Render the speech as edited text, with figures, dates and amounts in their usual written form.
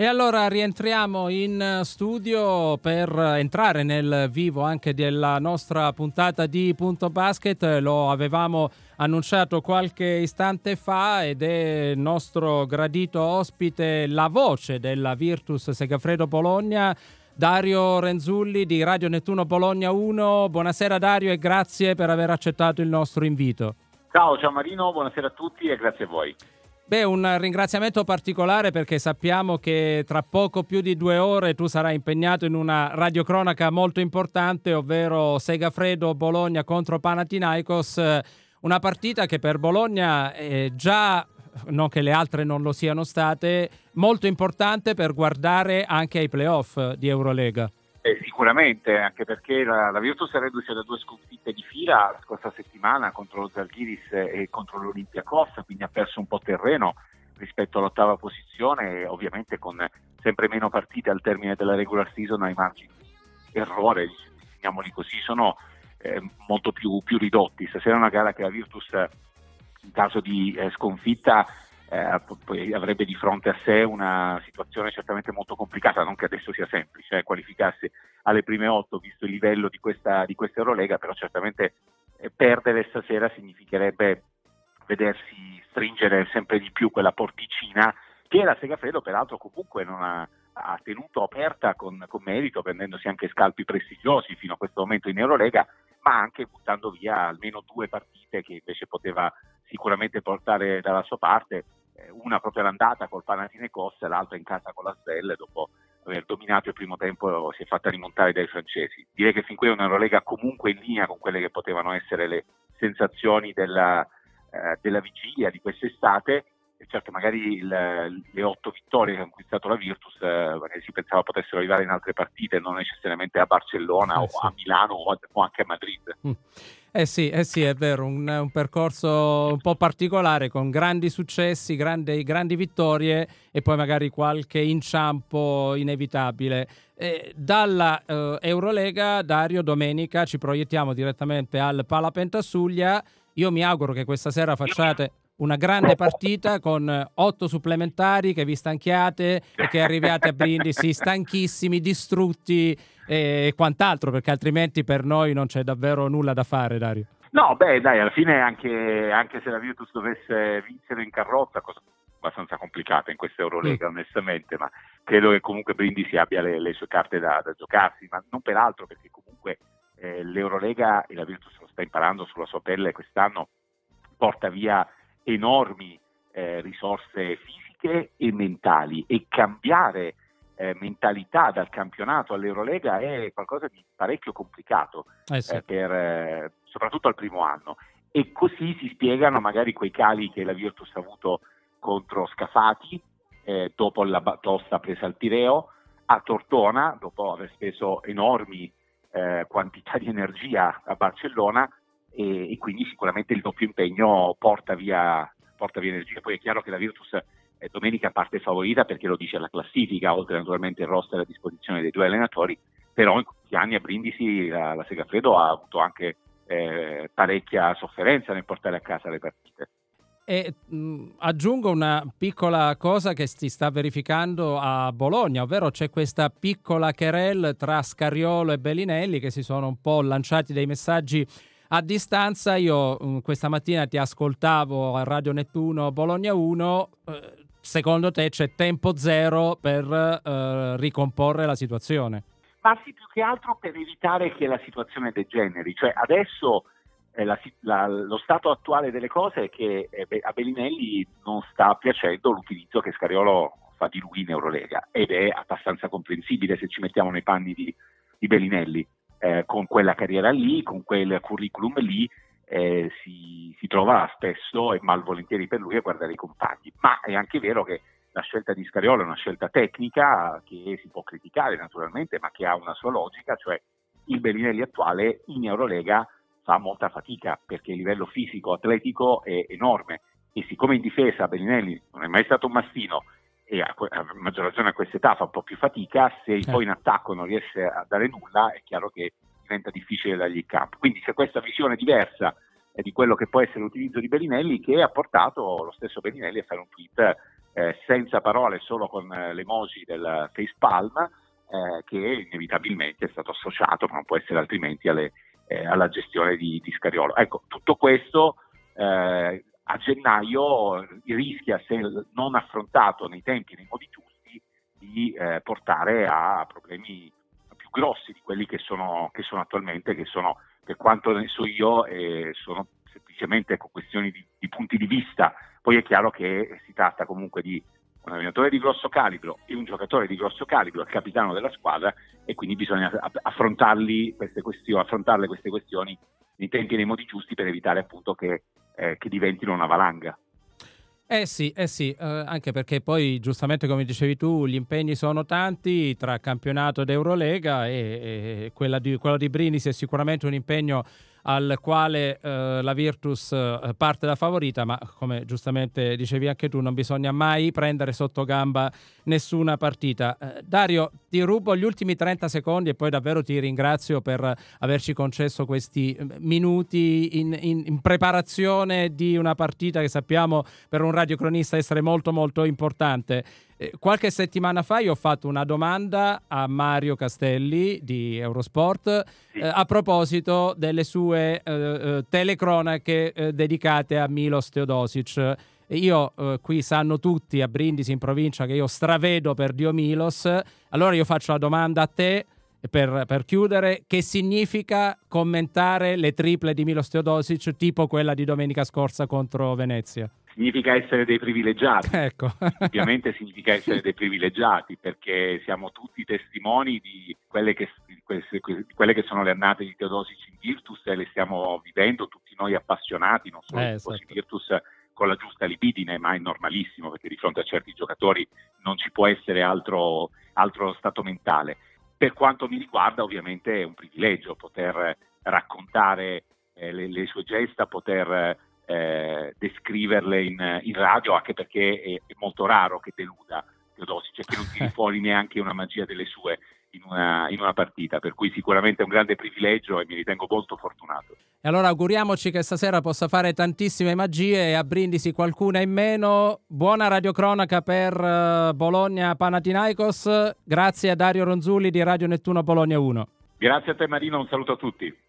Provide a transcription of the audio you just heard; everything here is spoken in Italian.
E allora rientriamo in studio per entrare nel vivo anche della nostra puntata di Punto Basket. Lo avevamo annunciato qualche istante fa ed è il nostro gradito ospite, la voce della Virtus Segafredo Bologna, Dario Ronzulli di Radio Nettuno Bologna Uno. Buonasera Dario e grazie per aver accettato il nostro invito. Ciao Marino, buonasera a tutti e grazie a voi. Beh, un ringraziamento particolare perché sappiamo che tra poco più di 2 ore tu sarai impegnato in una radiocronaca molto importante, ovvero Segafredo Bologna contro Panathinaikos, una partita che per Bologna è già, non che le altre non lo siano state, molto importante per guardare anche ai playoff di Eurolega. Sicuramente, anche perché la Virtus è reduce da 2 sconfitte di fila la scorsa settimana contro lo Zalgiris e contro l'Olympiakos, quindi ha perso un po' terreno rispetto all'8ª posizione, ovviamente con sempre meno partite al termine della regular season ai margini di errore, definiamoli così, sono molto più ridotti. Stasera è una gara che la Virtus in caso di sconfitta poi avrebbe di fronte a sé una situazione certamente molto complicata, non che adesso sia semplice qualificarsi alle prime 8 visto il livello di questa Eurolega, però certamente perdere stasera significherebbe vedersi stringere sempre di più quella porticina che la Segafredo peraltro comunque non ha tenuto aperta con merito, prendendosi anche scalpi prestigiosi fino a questo momento in Eurolega, ma anche buttando via almeno 2 partite che invece poteva sicuramente portare dalla sua parte, una proprio all'andata col Panathinaikos, l'altra in casa con la Svel, dopo aver dominato il primo tempo si è fatta rimontare dai francesi. Direi che fin qui è un'Eurolega comunque in linea con quelle che potevano essere le sensazioni della vigilia di quest'estate, e certo magari le 8 vittorie che ha conquistato la Virtus magari si pensava potessero arrivare in altre partite, non necessariamente a Barcellona o a Milano o anche a Madrid. Eh sì, è vero, un percorso un po' particolare con grandi successi, grandi vittorie e poi magari qualche inciampo inevitabile. Dalla Eurolega, Dario, domenica ci proiettiamo direttamente al Palapentasuglia. Io mi auguro che questa sera facciate una grande partita con 8 supplementari, che vi stanchiate e che arriviate a Brindisi stanchissimi, distrutti e quant'altro, perché altrimenti per noi non c'è davvero nulla da fare, Dario. No, beh, dai, alla fine anche se la Virtus dovesse vincere in carrozzata, cosa abbastanza complicata in questa Eurolega, onestamente, ma credo che comunque Brindisi abbia le sue carte da giocarsi, ma non per altro, perché comunque l'Eurolega, e la Virtus lo sta imparando sulla sua pelle quest'anno, porta via enormi risorse fisiche e mentali, e cambiare mentalità dal campionato all'Eurolega è qualcosa di parecchio complicato, soprattutto al primo anno, e così si spiegano magari quei cali che la Virtus ha avuto contro Scafati dopo la tosta presa al Pireo, a Tortona dopo aver speso enormi quantità di energia a Barcellona, e quindi sicuramente il doppio impegno porta via energia. Poi è chiaro che la Virtus domenica parte favorita perché lo dice la classifica, oltre naturalmente il roster a disposizione dei 2 allenatori, però in questi anni a Brindisi la Segafredo ha avuto anche parecchia sofferenza nel portare a casa le partite. E aggiungo una piccola cosa che si sta verificando a Bologna, ovvero c'è questa piccola querelle tra Scariolo e Bellinelli, che si sono un po' lanciati dei messaggi a distanza. Io questa mattina ti ascoltavo a Radio Nettuno Bologna 1, secondo te c'è tempo zero per ricomporre la situazione? Ma sì, più che altro per evitare che la situazione degeneri, cioè adesso lo stato attuale delle cose è che a Bellinelli non sta piacendo l'utilizzo che Scariolo fa di lui in Eurolega, ed è abbastanza comprensibile se ci mettiamo nei panni di Bellinelli. Con quella carriera lì, con quel curriculum lì, si trova spesso e malvolentieri per lui a guardare i compagni, ma è anche vero che la scelta di Scariolo è una scelta tecnica che si può criticare naturalmente, ma che ha una sua logica, cioè il Bellinelli attuale in Eurolega fa molta fatica perché il livello fisico-atletico è enorme, e siccome in difesa Bellinelli non è mai stato un mastino, e a maggior ragione a questa età fa un po' più fatica, se poi in attacco non riesce a dare nulla è chiaro che diventa difficile dargli il campo. Quindi c'è questa visione diversa di quello che può essere l'utilizzo di Bellinelli, che ha portato lo stesso Bellinelli a fare un tweet senza parole, solo con l'emoji del facepalm, che inevitabilmente è stato associato, ma non può essere altrimenti, alla gestione di Scariolo. Ecco, tutto questo a gennaio rischia, se non affrontato nei tempi e nei modi giusti, di portare a problemi più grossi di quelli che sono attualmente, che sono, per quanto ne so io, sono semplicemente, ecco, questioni di punti di vista. Poi è chiaro che si tratta comunque di un allenatore di grosso calibro e un giocatore di grosso calibro, il capitano della squadra, e quindi bisogna affrontarle queste questioni nei tempi e nei modi giusti, per evitare appunto che diventino una valanga. Eh sì, anche perché poi, giustamente come dicevi tu, gli impegni sono tanti tra campionato ed Eurolega, e quello di Brindisi è sicuramente un impegno al quale la Virtus parte da favorita, ma come giustamente dicevi anche tu, non bisogna mai prendere sotto gamba nessuna partita. Dario, ti rubo gli ultimi 30 secondi e poi davvero ti ringrazio per averci concesso questi minuti in preparazione di una partita che sappiamo per un radiocronista essere molto molto importante. Qualche settimana fa io ho fatto una domanda a Mario Castelli di Eurosport a proposito delle sue telecronache dedicate a Milos Teodosic. Io qui sanno tutti a Brindisi in provincia che io stravedo per Dio Milos. Allora io faccio la domanda a te per chiudere: che significa commentare le triple di Milos Teodosic, tipo quella di domenica scorsa contro Venezia? Significa essere dei privilegiati, ecco. Ovviamente significa essere dei privilegiati, perché siamo tutti testimoni di quelle che sono le annate di Teodosic in Virtus, e le stiamo vivendo tutti noi appassionati, non solo tifosi Virtus, con la giusta libidine, ma è normalissimo, perché di fronte a certi giocatori non ci può essere altro stato mentale. Per quanto mi riguarda, ovviamente è un privilegio poter raccontare le sue gesta, poter descriverle in radio, anche perché è molto raro che deluda Teodosic, che non tiri fuori neanche una magia delle sue in una partita, per cui sicuramente è un grande privilegio e mi ritengo molto fortunato. E allora auguriamoci che stasera possa fare tantissime magie, e a Brindisi qualcuna in meno. Buona radiocronaca per Bologna Panathinaikos. Grazie a Dario Ronzulli di Radio Nettuno Bologna Uno. Grazie a te Marino, un saluto a tutti.